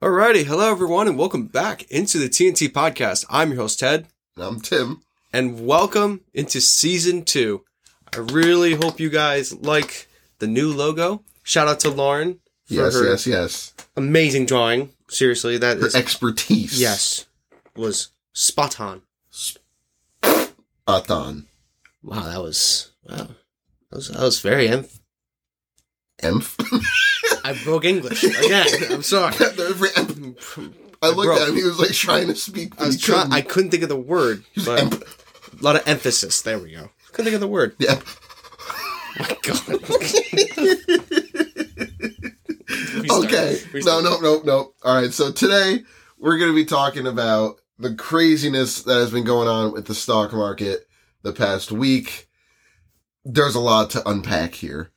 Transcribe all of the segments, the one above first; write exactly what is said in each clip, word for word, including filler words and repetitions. Alrighty, hello everyone and welcome back into the T N T Podcast. I'm your host Ted. And I'm Tim. And welcome into Season two. I really hope you guys like the new logo. Shout out to Lauren for yes, her yes, yes. amazing drawing. Seriously, that her is... expertise. Yes, was spot on. Spot on. Wow, that was... Wow. That was, that was very... Emph- emph? I broke English again. I'm sorry. I looked at him. He was like trying to speak. I, was try- I couldn't think of the word. But a lot of emphasis. There we go. Couldn't think of the word. Yeah. Oh my God. Okay. No, no, no, no. All right. So today we're going to be talking about the craziness that has been going on with the stock market the past week. There's a lot to unpack here.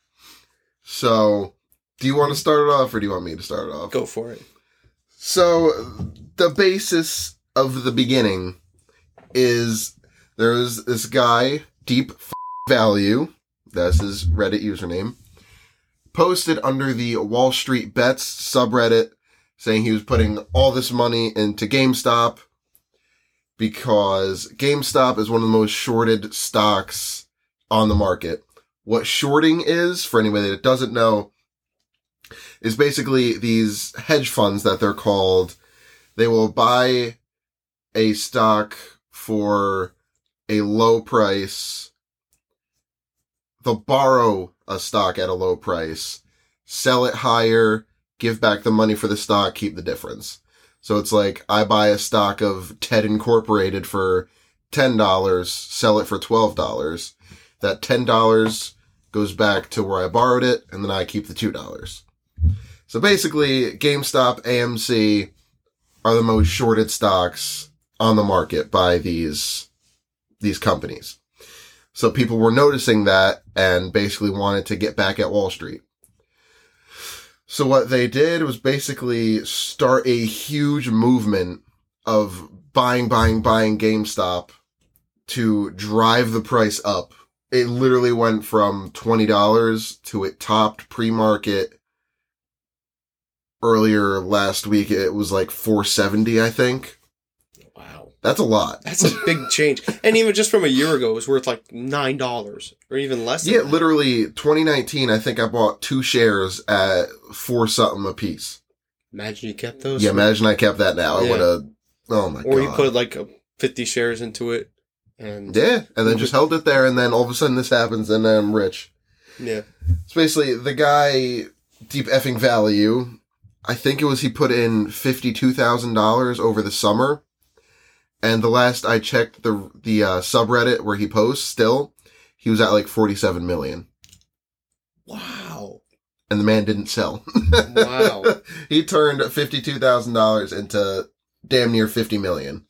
So... do you want to start it off or do you want me to start it off? Go for it. So, the basis of the beginning is there is this guy, Deep F-ing Value, that's his Reddit username, posted under the Wall Street Bets subreddit saying he was putting all this money into GameStop because GameStop is one of the most shorted stocks on the market. What shorting is, for anybody that doesn't know, is basically these hedge funds that they're called. They will buy a stock for a low price. They'll borrow a stock at a low price, sell it higher, give back the money for the stock, keep the difference. So it's like I buy a stock of Ted Incorporated for ten dollars, sell it for twelve dollars. That ten dollars goes back to where I borrowed it, and then I keep the two dollars. So basically, GameStop, A M C are the most shorted stocks on the market by these these companies. So people were noticing that and basically wanted to get back at Wall Street. So what they did was basically start a huge movement of buying, buying, buying GameStop to drive the price up. It literally went from twenty dollars to it topped pre-market. Earlier last week, it was like four seventy, I think. Wow. That's a lot. That's a big change. And even just from a year ago, it was worth like nine dollars or even less than yeah, that. Yeah, literally, twenty nineteen, I think I bought two shares at four something a piece. Imagine you kept those? Yeah, right? Imagine I kept that now. Yeah. I would have... Oh, my or God. Or you put like fifty shares into it. And yeah, and then just held it there, and then all of a sudden this happens, and then I'm rich. Yeah. So basically, the guy, Deep F-ing Value... I think it was he put in fifty-two thousand dollars over the summer. And the last I checked the the uh, subreddit where he posts still, he was at like forty-seven million. Wow. And the man didn't sell. Wow. He turned fifty-two thousand dollars into damn near fifty million.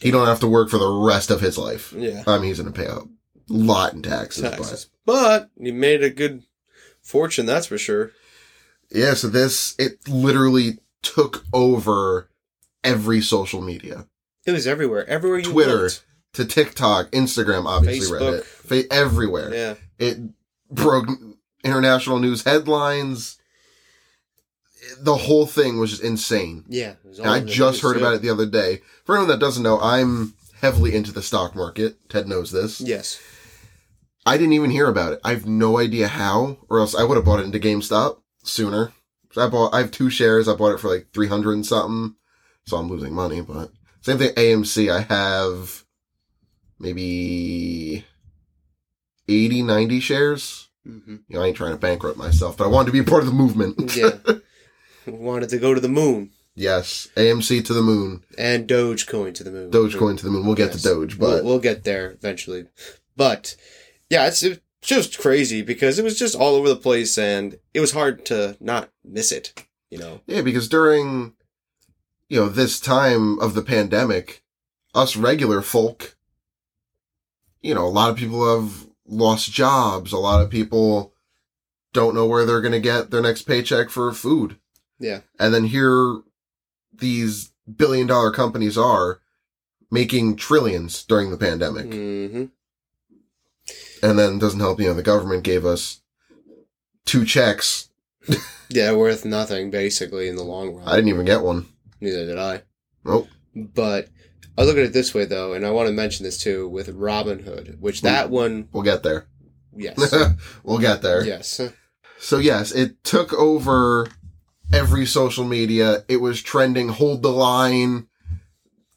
He don't have to work for the rest of his life. Yeah. I mean, he's going to pay a lot in taxes. taxes. But, but he made a good fortune, that's for sure. Yeah, so this, it literally took over every social media. It was everywhere. Everywhere you Twitter, looked. Twitter, to TikTok, Instagram, obviously Facebook. Reddit. Everywhere. Yeah. It broke international news headlines. The whole thing was just insane. Yeah. And I just heard about it the other day. For anyone that doesn't know, I'm heavily into the stock market. Ted knows this. Yes. I didn't even hear about it. I have no idea how, or else I would have bought it into GameStop. Sooner. So I bought, I have two shares. I bought it for like three hundred and something. So I'm losing money, but same thing. A M C, I have maybe eighty, ninety shares. Mm-hmm. You know, I ain't trying to bankrupt myself, but I wanted to be a part of the movement. Yeah. Wanted to go to the moon. Yes. A M C to the moon. And Dogecoin to the moon. Dogecoin to the moon. We'll get yes. to Doge, but we'll, we'll get there eventually. But yeah, it's, it, just crazy because it was just all over the place and it was hard to not miss it, you know? Yeah, because during, you know, this time of the pandemic, us regular folk, you know, a lot of people have lost jobs. A lot of people don't know where they're going to get their next paycheck for food. Yeah. And then here these billion dollar companies are making trillions during the pandemic. Mm-hmm. And then it doesn't help, you know, the government gave us two checks Yeah, worth nothing, basically, in the long run. I didn't even get one. Neither did I. Nope. But I look at it this way, though, and I want to mention this, too, with Robinhood, which that one... We'll get there. Yes. We'll get there. Yes. So, yes, it took over every social media. It was trending, hold the line,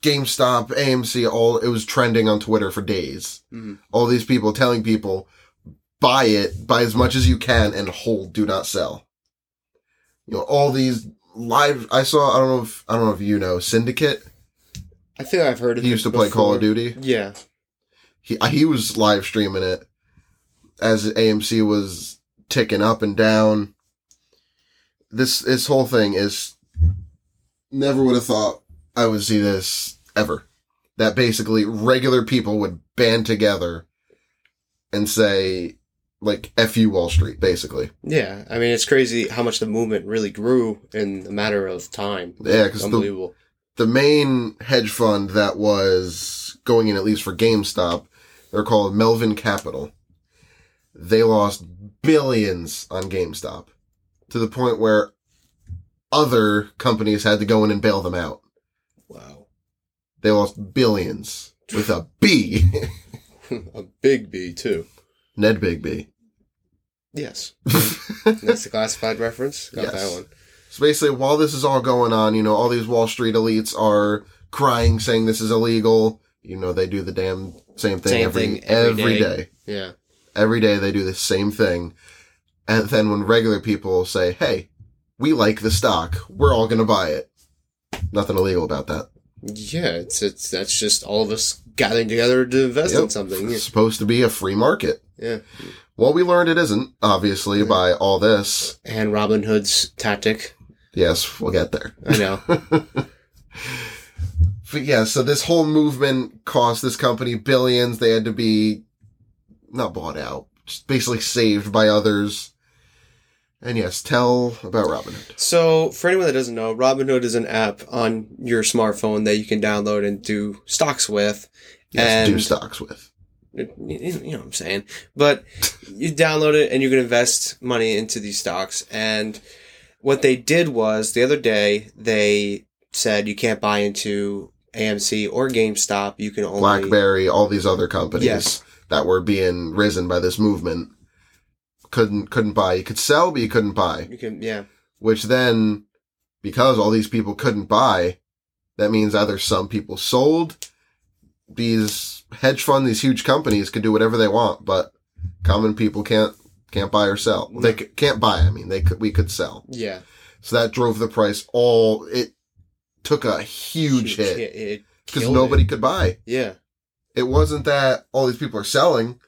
GameStop, A M C, all... It was trending on Twitter for days. Mm-hmm. All these people telling people, buy it, buy as much as you can, and hold, do not sell. You know, all these live, I saw, I don't know if, I don't know if you know, Syndicate. I think I've heard of it. He used to play Call of Duty. Yeah. He, he was live streaming it as A M C was ticking up and down. This, this whole thing is, never would have thought I would see this ever. That basically regular people would band together and say, like, F you Wall Street, basically. Yeah. I mean, it's crazy how much the movement really grew in a matter of time. Yeah, because the, the main hedge fund that was going in, at least for GameStop, they're called Melvin Capital. They lost billions on GameStop to the point where other companies had to go in and bail them out. Wow. They lost billions with a B. A big B, too. Ned Big B. Yes. That's the classified reference. Got yes. that one. So basically, while this is all going on, you know, all these Wall Street elites are crying, saying this is illegal. You know, they do the damn same thing, same every, thing every, every day. day. Yeah. Every day they do the same thing. And then when regular people say, hey, we like the stock, we're all going to buy it. Nothing illegal about that. Yeah, it's it's that's just all of us gathering together to invest yep. in something. It's supposed to be a free market. Yeah. Well, we learned it isn't, obviously, yeah. by all this. And Robin Hood's tactic. Yes, we'll get there. I know. But yeah, so this whole movement cost this company billions. They had to be not bought out, just basically saved by others. And yes, tell about Robinhood. So, for anyone that doesn't know, Robinhood is an app on your smartphone that you can download and do stocks with. Yes, and do stocks with. You know what I'm saying. But you download it and you can invest money into these stocks. And what they did was, the other day, they said you can't buy into A M C or GameStop. You can only... BlackBerry, all these other companies yes. that were being risen by this movement. Couldn't couldn't buy. You could sell, but you couldn't buy. You can, yeah. Which then, because all these people couldn't buy, that means either some people sold. These hedge fund, these huge companies could do whatever they want, but common people can't can't buy or sell. No. They can't buy. I mean, they could, we could sell. Yeah. So that drove the price all. It took a huge, huge hit because nobody it. could buy. Yeah. It wasn't that all these people are selling,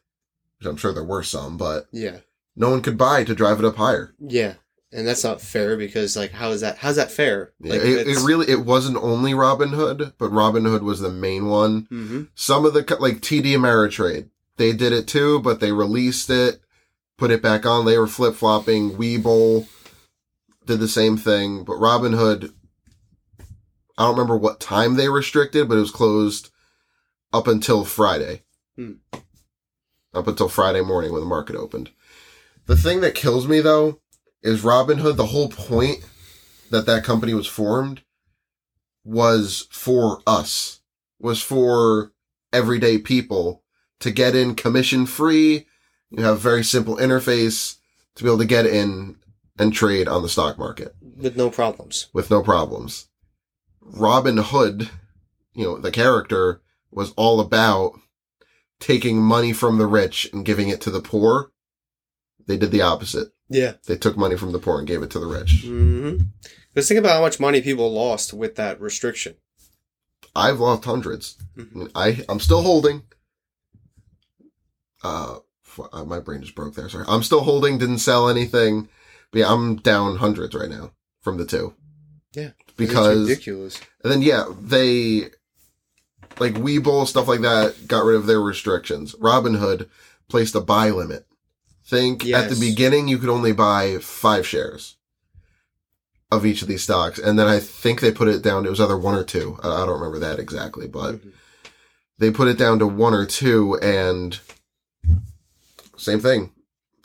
which I'm sure there were some, but yeah. No one could buy to drive it up higher. Yeah, and that's not fair because, like, how is that? How's that fair? Like, yeah, it, it really it wasn't only Robinhood, but Robinhood was the main one. Mm-hmm. Some of the like T D Ameritrade, they did it too, but they released it, put it back on. They were flip flopping. Webull did the same thing, but Robinhood, I don't remember what time they restricted, but it was closed up until Friday, mm. up until Friday morning when the market opened. The thing that kills me, though, is Robinhood, the whole point that that company was formed was for us, was for everyday people to get in commission-free. You have a very simple interface to be able to get in and trade on the stock market. With no problems. With no problems. Robinhood, you know, the character, was all about taking money from the rich and giving it to the poor. They did the opposite. Yeah. They took money from the poor and gave it to the rich. Mm-hmm. Let's think about how much money people lost with that restriction. I've lost hundreds. Mm-hmm. I mean, I, I'm still holding. Uh, my brain just broke there. Sorry. I'm still holding, didn't sell anything. But yeah, I'm down hundreds right now from the two. Yeah. Because... It's ridiculous. And then, yeah, they... Like, Webull, stuff like that, got rid of their restrictions. Robinhood placed a buy limit. Think yes. At the beginning you could only buy five shares of each of these stocks. And then I think they put it down. It was either one or two. I don't remember that exactly, but mm-hmm. they put it down to one or two and same thing.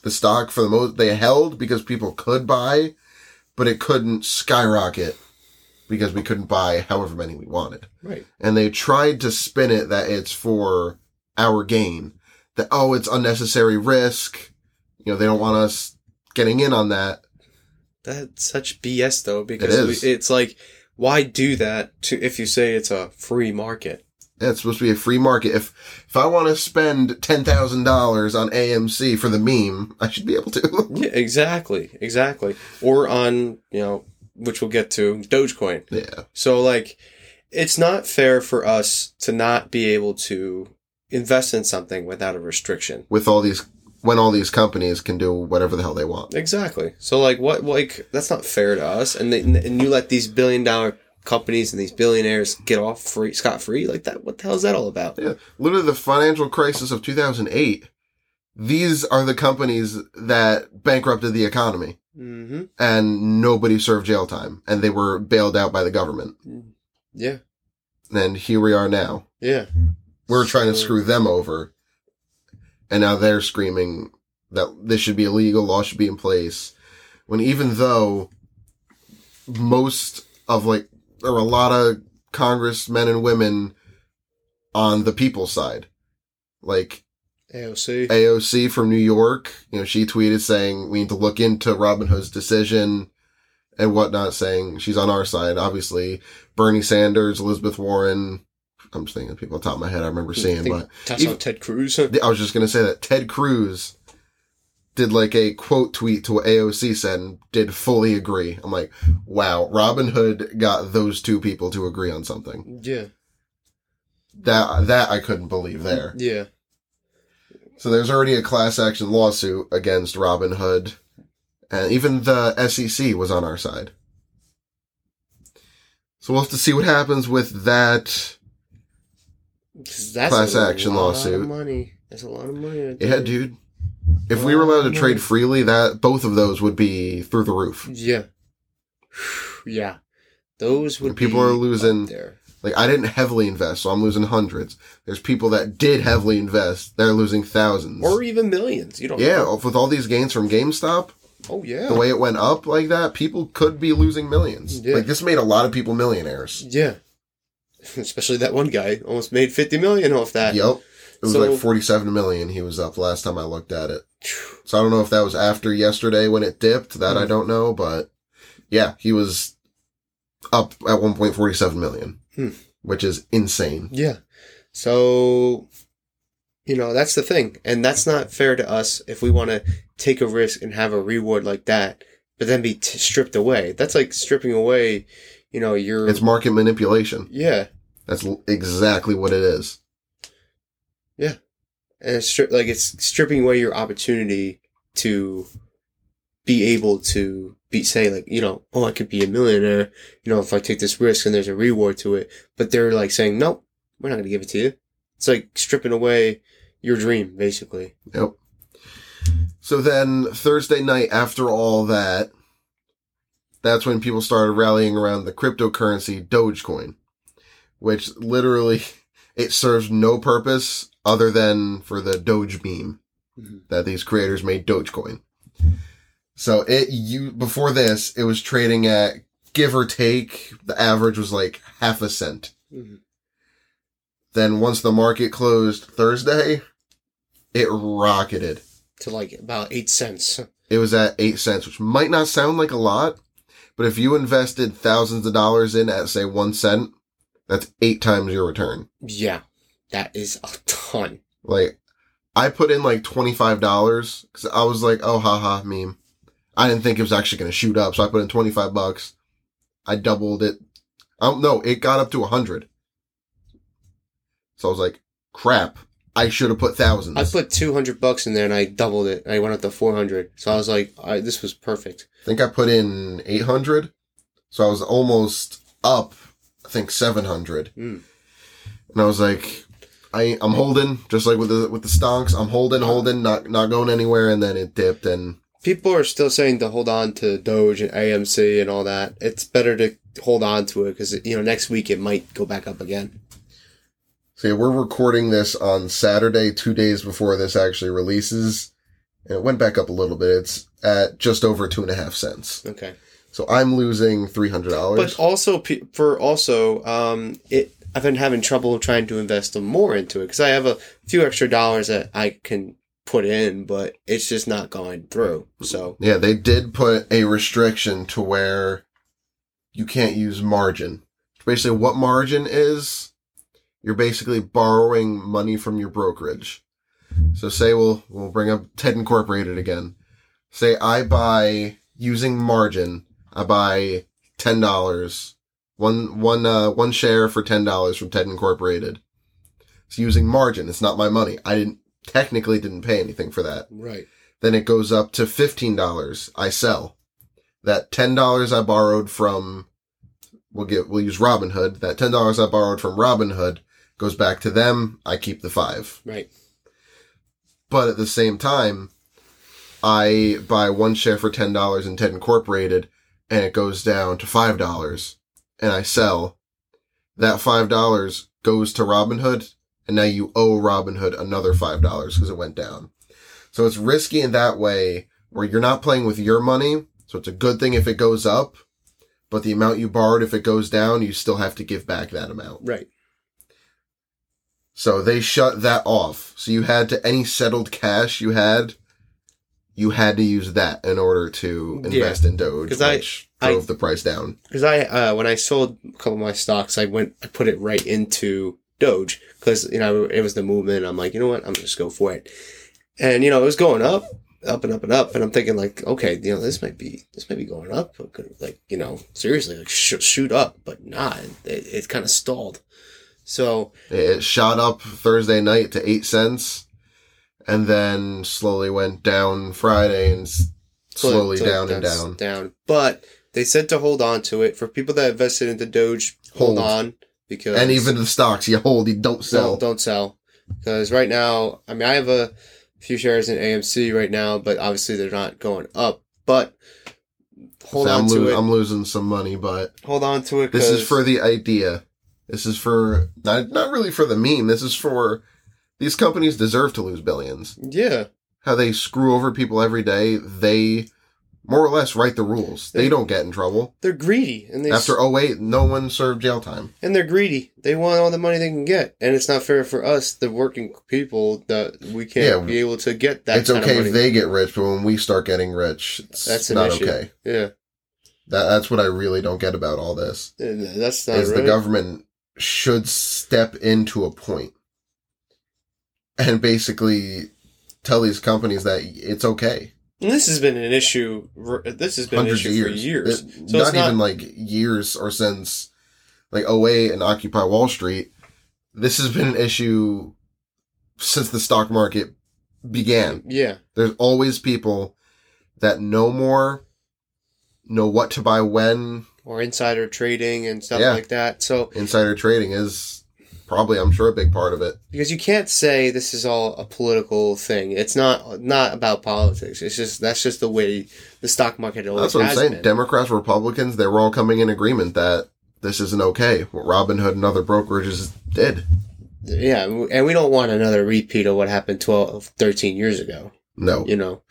the stock for the most, they held because people could buy, but it couldn't skyrocket because we couldn't buy however many we wanted. Right. And they tried to spin it that it's for our gain, that, oh, it's unnecessary risk. You know, they don't want us getting in on that. That's such B S though, because it is. We, it's like, why do that to, if you say it's a free market? Yeah, it's supposed to be a free market. If if I want to spend ten thousand dollars on A M C for the meme, I should be able to. Yeah, exactly. Exactly. Or on, you know, which we'll get to, Dogecoin. Yeah. So, like, it's not fair for us to not be able to invest in something without a restriction. With all these, when all these companies can do whatever the hell they want. Exactly. So, like, what, like, that's not fair to us. And they, and you let these billion dollar companies and these billionaires get off free, scot-free like that. What the hell is that all about? Yeah. Literally the financial crisis of two thousand eight. These are the companies that bankrupted the economy. Mm-hmm. And nobody served jail time and they were bailed out by the government. Yeah. And here we are now. Yeah. We're trying to screw them over. And now they're screaming that this should be illegal. Law should be in place. When even though most of like, there were a lot of congressmen and women on the people's side. Like A O C. A O C from New York. You know, she tweeted saying we need to look into Robinhood's decision and whatnot, saying she's on our side, obviously. Bernie Sanders, Elizabeth Warren. I'm just thinking of people on top of my head I remember seeing. But that's even, on Ted Cruz. I was just going to say that. Ted Cruz did like a quote tweet to what A O C said and did fully agree. I'm like, wow, Robinhood got those two people to agree on something. Yeah. That, that I couldn't believe there. Yeah. So there's already a class action lawsuit against Robinhood, and even the S E C was on our side. So we'll have to see what happens with that class action lawsuit. That's a lot of money. That's a lot of money. Yeah, dude. If we were allowed to trade freely, that both of those would be through the roof. Yeah. Yeah. Those would be people are losing there. Like, I didn't heavily invest, so I'm losing hundreds. There's people that did heavily invest. They're losing thousands. Or even millions. You don't yeah, know. Yeah, with all these gains from GameStop. Oh, yeah. The way it went up like that, people could be losing millions. Yeah. Like, this made a lot of people millionaires. Yeah. Especially that one guy. Almost made fifty million dollars off that. Yep. It was so, like forty-seven million dollars he was up last time I looked at it. So I don't know if that was after yesterday when it dipped. That mm-hmm. I don't know, but yeah, he was up at one point four seven million dollars. Hmm. Which is insane. Yeah. So, you know, that's the thing. And that's not fair to us if we want to take a risk and have a reward like that, but then be t- stripped away. That's like stripping away, you know, your... It's market manipulation. Yeah. That's l- exactly what it is. Yeah. And it's stri- like it's stripping away your opportunity to be able to be say like, you know, oh, I could be a millionaire, you know, if I take this risk and there's a reward to it. But they're like saying, nope, we're not going to give it to you. It's like stripping away your dream, basically. Yep. So then Thursday night after all that, that's when people started rallying around the cryptocurrency Dogecoin, which literally it serves no purpose other than for the Doge meme mm-hmm. that these creators made Dogecoin. So it you before this, it was trading at, give or take, the average was like half a cent. Mm-hmm. Then once the market closed Thursday, it rocketed. To like about eight cents. It was at eight cents, which might not sound like a lot, but if you invested thousands of dollars in at, say, one cent, that's eight times your return. Yeah, that is a ton. Like, I put in like twenty-five dollars because I was like, oh, haha, meme. I didn't think it was actually going to shoot up, so I put in twenty-five bucks. I doubled it. I don't know. It got up to one hundred. So I was like, crap. I should have put thousands. I put two hundred bucks in there, and I doubled it. I went up to four hundred. So I was like, all right, this was perfect. I think I put in eight hundred. So I was almost up, I think, seven hundred. Mm. And I was like, I, I'm holding, just like with the with the stonks. I'm holding, holding, not not going anywhere. And then it dipped, and... People are still saying to hold on to Doge and A M C and all that. It's better to hold on to it because, you know, next week it might go back up again. So yeah, we're recording this on Saturday, two days before this actually releases. And it went back up a little bit. It's at just over two and a half cents. Okay. So I'm losing three hundred dollars. But also, for also, um, it I've been having trouble trying to invest more into it because I have a few extra dollars that I can put in, but it's just not going through. So yeah, they did put a restriction to where you can't use margin. Basically, what margin is, you're basically borrowing money from your brokerage. So say we'll we'll bring up Ted Incorporated again. Say I buy, using margin, I buy ten dollars, one one uh one share for ten dollars from Ted Incorporated. It's using margin. It's not my money. I didn't technically didn't pay anything for that. Right. Then it goes up to fifteen dollars. I sell that ten dollars I borrowed from. We'll get we'll use Robinhood. That ten dollars I borrowed from Robinhood goes back to them. I keep the five. Right. But at the same time, I buy one share for ten dollars in Ted Incorporated, and it goes down to five dollars, and I sell. That five dollars goes to Robinhood, and now you owe Robinhood another five dollars because it went down. So it's risky in that way where you're not playing with your money, so it's a good thing if it goes up, but the amount you borrowed, if it goes down, you still have to give back that amount. Right. So they shut that off. So you had to, any settled cash you had, you had to use that in order to invest yeah. in Doge, which I, drove I, the price down. Because I, uh, when I sold a couple of my stocks, I went, I put it right into Doge because, you know, it was the movement. I'm like, you know what? I'm just go for it. And, you know, it was going up, up and up and up. And I'm thinking like, okay, you know, this might be, this might be going up. Like, you know, seriously, like sh- shoot up, but nah, it, it kind of stalled. So it shot up Thursday night to eight cents and then slowly went down Friday and slowly, slowly down, down and down. down. But they said to hold on to it. For people that invested into Doge, hold, hold on. because And even the stocks you hold, you don't sell. Don't, don't sell. Because right now, I mean, I have a few shares in A M C right now, but obviously they're not going up. But hold so on I'm to lo- it. I'm losing some money, but hold on to it. This is for the idea. This is for, not, not really for the meme. This is for, these companies deserve to lose billions. Yeah. How they screw over people every day. They more or less write the rules. They, they don't get in trouble. They're greedy. And they After oh eight, no one served jail time. And they're greedy. They want all the money they can get. And it's not fair for us, the working people, that we can't yeah, be able to get that it's kind okay of money. If they get rich, but when we start getting rich, it's That's not issue. okay. Yeah. That, that's what I really don't get about all this. That's not is right. The government should step into a point and basically tell these companies that it's okay. And this has been an issue. This has been an issue years. for years. It, so not, it's not even like years or since like oh eight and Occupy Wall Street. This has been an issue since the stock market began. Yeah. There's always people that know more, know what to buy when. Or insider trading and stuff yeah. like that. So insider trading is probably, I'm sure, a big part of it. Because you can't say this is all a political thing. It's not not about politics. It's just that's just the way the stock market always has been. That's what I'm saying. Democrats, Republicans, they were all coming in agreement that this isn't okay. What Robinhood and other brokerages did. Yeah, and we don't want another repeat of what happened twelve, thirteen years ago. No. You know?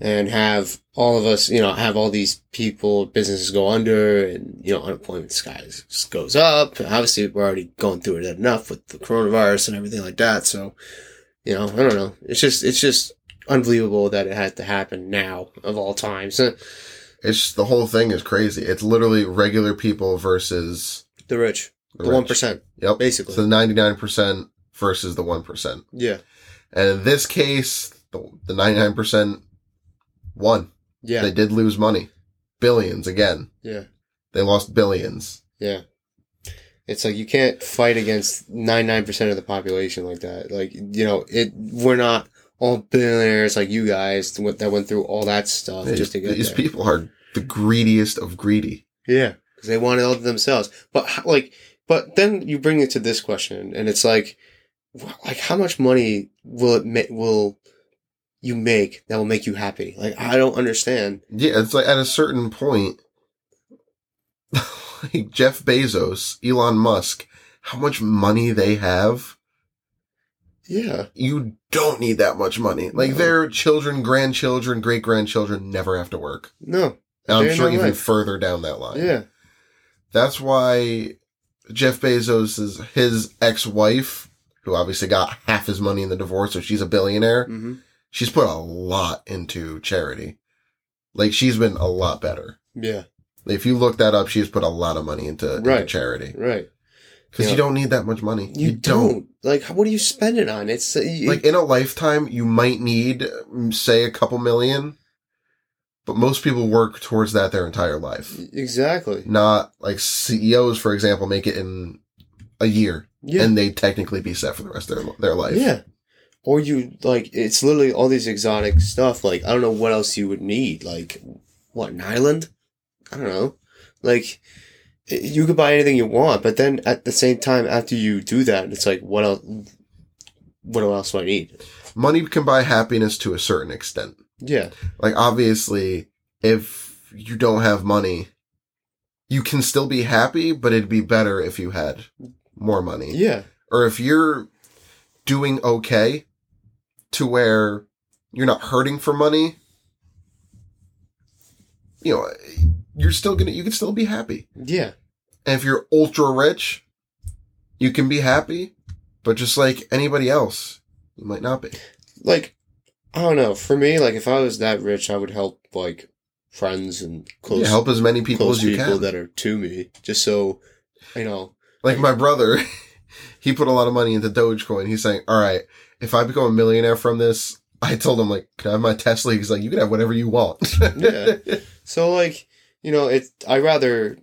And have all of us, you know, have all these people, businesses go under and, you know, unemployment skies just goes up. And obviously, we're already going through it enough with the coronavirus and everything like that. So, you know, I don't know. It's just, it's just unbelievable that it had to happen now of all times. So, it's the whole thing is crazy. It's literally regular people versus the rich, the, the rich. one percent. Yep. Basically. So the ninety-nine percent versus the one percent. Yeah. And in this case, the, the ninety-nine percent won. Yeah. They did lose money. Billions again. Yeah. They lost billions. Yeah. It's like you can't fight against ninety-nine percent of the population like that. Like, you know, it. We're not all billionaires like you guys that went through all that stuff they, just to get These there. people are the greediest of greedy. Yeah. Because they want it all to themselves. But, like, but then you bring it to this question, and it's like, like, how much money will it, will... you make that will make you happy? Like, I don't understand. Yeah, it's like at a certain point, like Jeff Bezos, Elon Musk, how much money they have Yeah. You don't need that much money. Like, no. Their children, grandchildren, great-grandchildren never have to work. No. And I'm sure even life. Further down that line. Yeah. That's why Jeff Bezos' his ex-wife, who obviously got half his money in the divorce, so she's a billionaire, mm-hmm. she's put a lot into charity. Like, she's been a lot better. Yeah. If you look that up, she's put a lot of money into, right. into charity. Right. Because yeah. you don't need that much money. You, you don't. don't. Like, what do you spend it on? It's you, like, in a lifetime, you might need, say, a couple million. But most people work towards that their entire life. Exactly. Not, like, C E Os, for example, make it in a year. Yeah. And they technically be set for the rest of their, their life. Yeah. Or you, like, it's literally all these exotic stuff. Like, I don't know what else you would need. Like, what, an island? I don't know. Like, you could buy anything you want, but then at the same time, after you do that, it's like, what else, what else do I need? Money can buy happiness to a certain extent. Yeah. Like, obviously, if you don't have money, you can still be happy, but it'd be better if you had more money. Yeah. Or if you're doing okay to where you're not hurting for money, you know, you're still gonna, you can still be happy. Yeah. And if you're ultra rich, you can be happy, but just like anybody else, you might not be. Like, I don't know. For me, like, if I was that rich, I would help, like, friends and close. Yeah, help as many people as you people can. People that are to me, just so, you know. Like, my brother, he put a lot of money into Dogecoin. He's saying, all right, if I become a millionaire from this, I told him, like, can I have my Tesla? He's like, you can have whatever you want. Yeah. So, like, you know, it's, I'd rather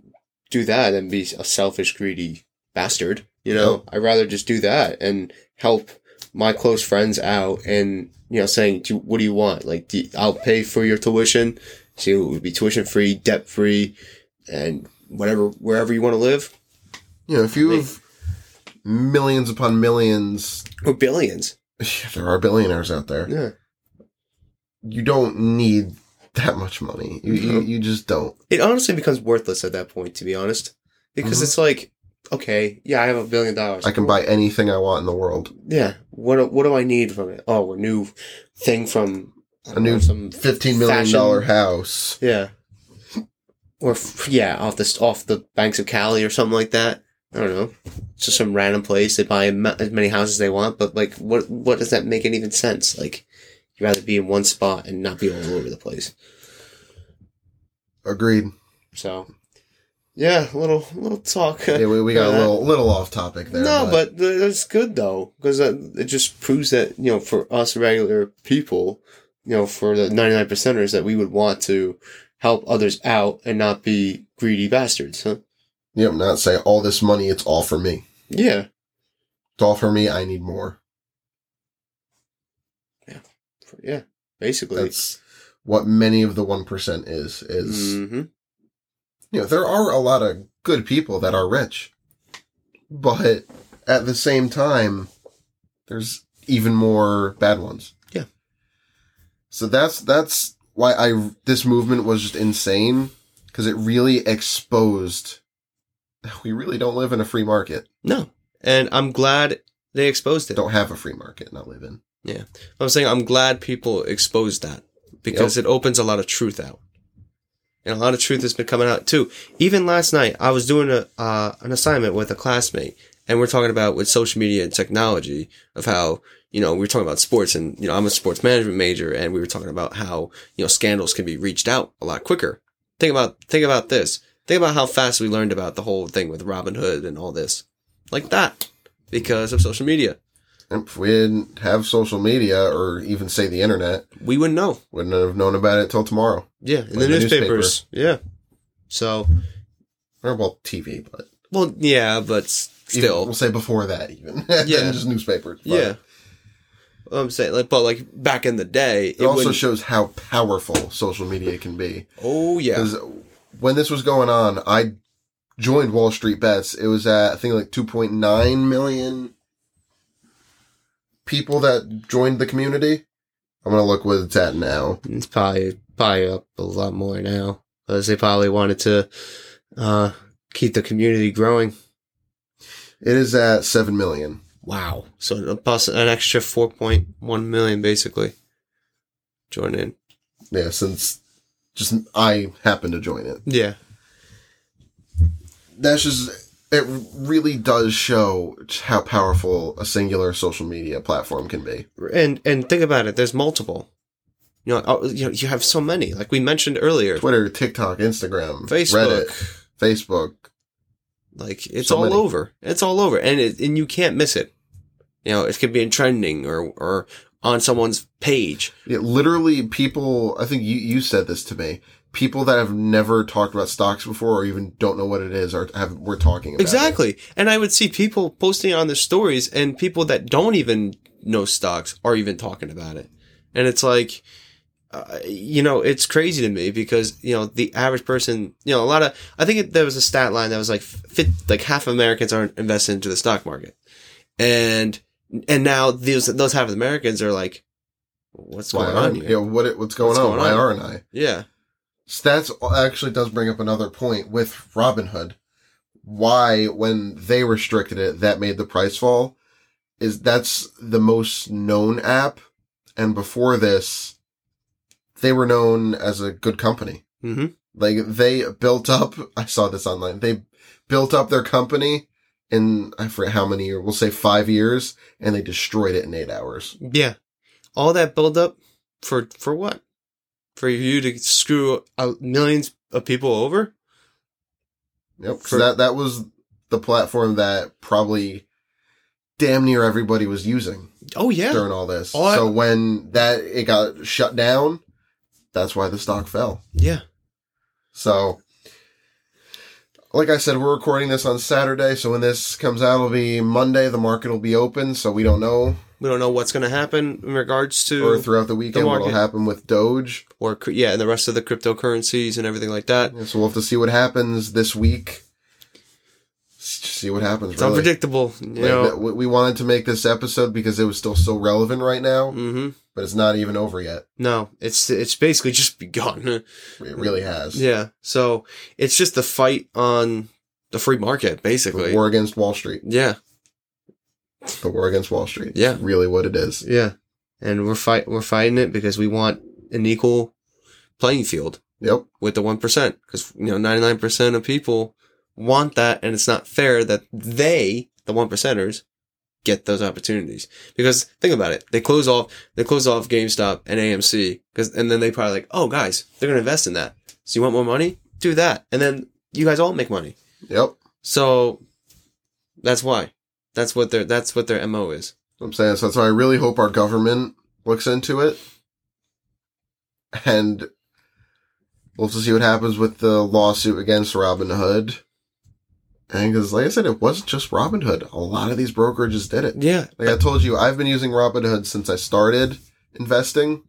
do that than be a selfish, greedy bastard. You know, yeah. I'd rather just do that and help my close friends out and, you know, saying, do, what do you want? Like, do, I'll pay for your tuition. So it would be tuition free, debt free, and whatever, wherever you want to live. You know, if you have millions upon millions. Or billions. There are billionaires out there. Yeah. You don't need that much money. You, mm-hmm. you, you just don't. It honestly becomes worthless at that point, to be honest. Because mm-hmm. it's like, okay, yeah, I have a billion dollars. I can buy anything I want in the world. Yeah. What what do I need from it? Oh, a new thing from... A new know, some fifteen million dollars fashion. House. Yeah. Or, yeah, off the, off the banks of Cali or something like that. I don't know. It's just some random place. They buy as many houses as they want, but, like, what what does that make any even sense? Like, you'd rather be in one spot and not be all over the place. Agreed. So, yeah, a little, little talk. Yeah, we, we got a little, little off topic there. No, but, but that's good, though, because it just proves that, you know, for us regular people, you know, for the ninety-nine percenters, that we would want to help others out and not be greedy bastards, huh? Yeah, I'm not saying all this money, it's all for me. Yeah. It's all for me, I need more. Yeah. Yeah, basically. That's what many of the one percent is. is mm-hmm. You know, there are a lot of good people that are rich. But at the same time, there's even more bad ones. Yeah. So that's that's why I this movement was just insane, because it really exposed... We really don't live in a free market. No. And I'm glad they exposed it. Don't have a free market, not live in. Yeah. I'm saying I'm glad people exposed that, because yep. it opens a lot of truth out. And a lot of truth has been coming out too. Even last night, I was doing a uh, an assignment with a classmate, and we're talking about with social media and technology of how, you know, we were talking about sports, and, you know, I'm a sports management major, and we were talking about how, you know, scandals can be reached out a lot quicker. Think about think about this. Think about how fast we learned about the whole thing with Robinhood and all this. Like that. Because of social media. If we didn't have social media, or even, say, the internet, we wouldn't know. Wouldn't have known about it till tomorrow. Yeah, in like the, the newspapers. Newspaper. Yeah. So. Or, well, T V, but. Well, yeah, but still. Even, we'll say before that, even. Yeah. Just newspapers. But. Yeah. I'm saying, like, but, like, back in the day. It, it also wouldn't... shows how powerful social media can be. Oh, yeah. Because when this was going on, I joined Wall Street Bets. It was at, I think, like two point nine million people that joined the community. I'm going to look what it's at now. It's probably, probably up a lot more now, because they probably wanted to uh, keep the community growing. It is at seven million. Wow. So plus an extra four point one million basically join in. Yeah, since just I happened to join it. Yeah. That's just, it really does show how powerful a singular social media platform can be. And and think about it, there's multiple. You know, you know, you have so many. Like we mentioned earlier. Twitter, TikTok, Instagram, Facebook. Reddit, Facebook. Like, it's so all many. over. It's all over. And it, and you can't miss it. You know, it could be in trending or, or on someone's page. Yeah, literally people, I think you, you said this to me, people that have never talked about stocks before or even don't know what it is are have we're talking about exactly. It. And I would see people posting on their stories and people that don't even know stocks are even talking about it. And it's like... Uh, you know, it's crazy to me because, you know, the average person, you know, a lot of, I think it, there was a stat line that was like, fit, like half of Americans aren't invested into the stock market. And, and now those, those half of the Americans are like, what's Why going on here? Yeah, what, what's going what's on? Going Why on? aren't I? Yeah. Stats actually does bring up another point with Robinhood. Why, when they restricted it, that made the price fall is that's the most known app. And before this, they were known as a good company. Mm-hmm. Like they built up, I saw this online. They built up their company in, I forget how many years, we'll say five years and they destroyed it in eight hours. Yeah. All that build up for, for what? For you to screw millions of people over? Yep. For- so that, that was the platform that probably damn near everybody was using. Oh yeah. During all this. All so I- when that, it got shut down. That's why the stock fell. Yeah. So, like I said, we're recording this on Saturday. So when this comes out, it'll be Monday. The market will be open. So we don't know. We don't know what's going to happen in regards to. Or throughout the weekend, what will happen with Doge. Or, yeah, and the rest of the cryptocurrencies and everything like that. Yeah, so we'll have to see what happens this week. See what happens. It's really unpredictable. You know. We wanted to make this episode because it was still so relevant right now, mm-hmm. but it's not even over yet. No, it's it's basically just begun. It really has. Yeah. So it's just the fight on the free market, basically. The war against Wall Street. Yeah. The war against Wall Street. Yeah. It's really what it is. Yeah. And we're fight we're fighting it because we want an equal playing field. Yep. With the one percent, because you know ninety-nine percent of people want that, and it's not fair that they, the one percenters, get those opportunities. Because think about it, they close off, they close off GameStop and A M C, because and then they probably like, oh guys, they're gonna invest in that. So you want more money? Do that, and then you guys all make money. Yep. So that's why, that's what their that's what their M O is. I'm saying so. That's why I really hope our government looks into it, and we'll have to see what happens with the lawsuit against Robinhood. And because, like I said, it wasn't just Robinhood. A lot of these brokerages did it. Yeah. Like I told you, I've been using Robinhood since I started investing.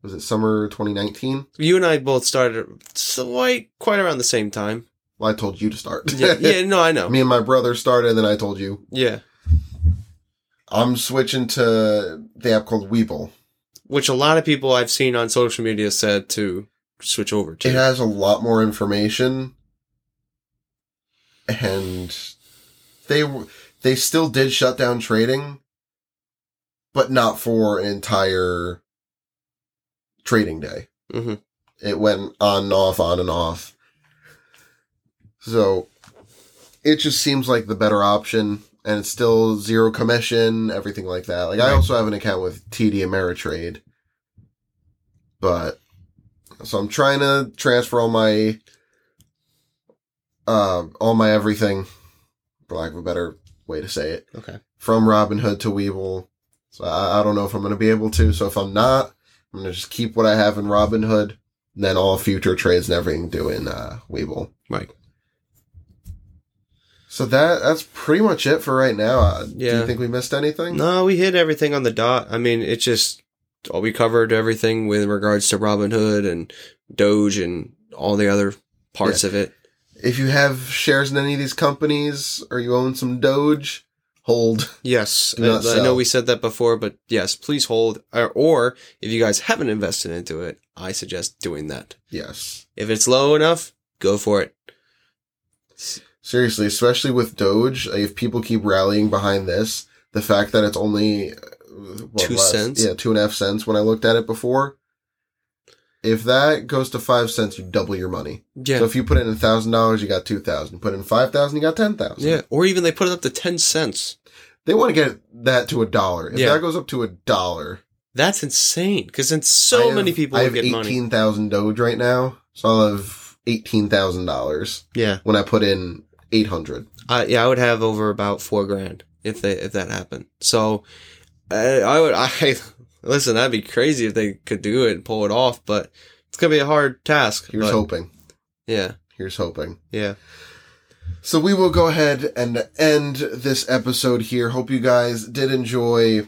Was it summer twenty nineteen? You and I both started quite, quite around the same time. Well, I told you to start. Yeah, yeah, no, I know. Me and my brother started, and then I told you. Yeah. I'm switching to the app called Webull. Which a lot of people I've seen on social media said to switch over to. It has a lot more information. And they they still did shut down trading, but not for an entire trading day. Mm-hmm. It went on and off, on and off. So it just seems like the better option, and it's still zero commission, everything like that. Like right. I also have an account with T D Ameritrade, but so I'm trying to transfer all my. Uh, all my everything, for lack of a better way to say it. Okay. From Robinhood to Weevil. So I, I don't know if I'm going to be able to. So if I'm not, I'm going to just keep what I have in Robinhood. And then all future trades and everything do in uh, Weevil. Right. So that that's pretty much it for right now. Uh, yeah. Do you think we missed anything? No, we hit everything on the dot. I mean, it just, we covered everything with regards to Robinhood and Doge and all the other parts yeah. of it. If you have shares in any of these companies or you own some Doge, hold. Yes. I, I know we said that before, but yes, please hold. Or, or if you guys haven't invested into it, I suggest doing that. Yes. If it's low enough, go for it. Seriously, especially with Doge, if people keep rallying behind this, The fact that it's only what, two less, cents, yeah, two and a half cents when I looked at it before. If that goes to five cents, you double your money. Yeah. So if you put in a thousand dollars, you got two thousand. Put in five thousand, you got ten thousand. Yeah. Or even they put it up to ten cents. They want to get that to a dollar. If yeah. that goes up to a dollar, that's insane. Because then so have, many people I have get money. I have eighteen thousand Doge right now, so I'll have eighteen thousand dollars. Yeah. When I put in eight hundred, uh, yeah, I would have over about four grand. If they if that happened, so I, I would I listen. That'd be crazy if they could do it and pull it off, but it's gonna be a hard task. Here's but, hoping. Yeah. Here's hoping. Yeah. So we will go ahead and end this episode here. Hope you guys did enjoy.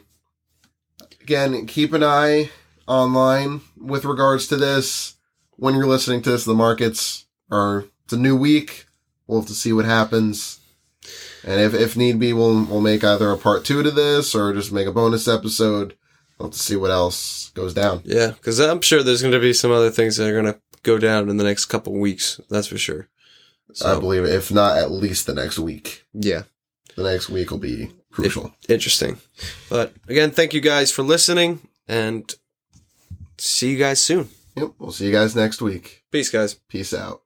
Again, keep an eye online with regards to this. When you're listening to this, the markets are it's a new week. We'll have to see what happens. And if, if need be, we'll we'll make either a part two to this or just make a bonus episode. We'll have to see what else goes down. Yeah, because I'm sure there's going to be some other things that are going to go down in the next couple weeks. That's for sure. So, I believe it. If not, at least the next week. Yeah. The next week will be crucial. It, interesting. But again, thank you guys for listening and see you guys soon. Yep. We'll see you guys next week. Peace, guys. Peace out.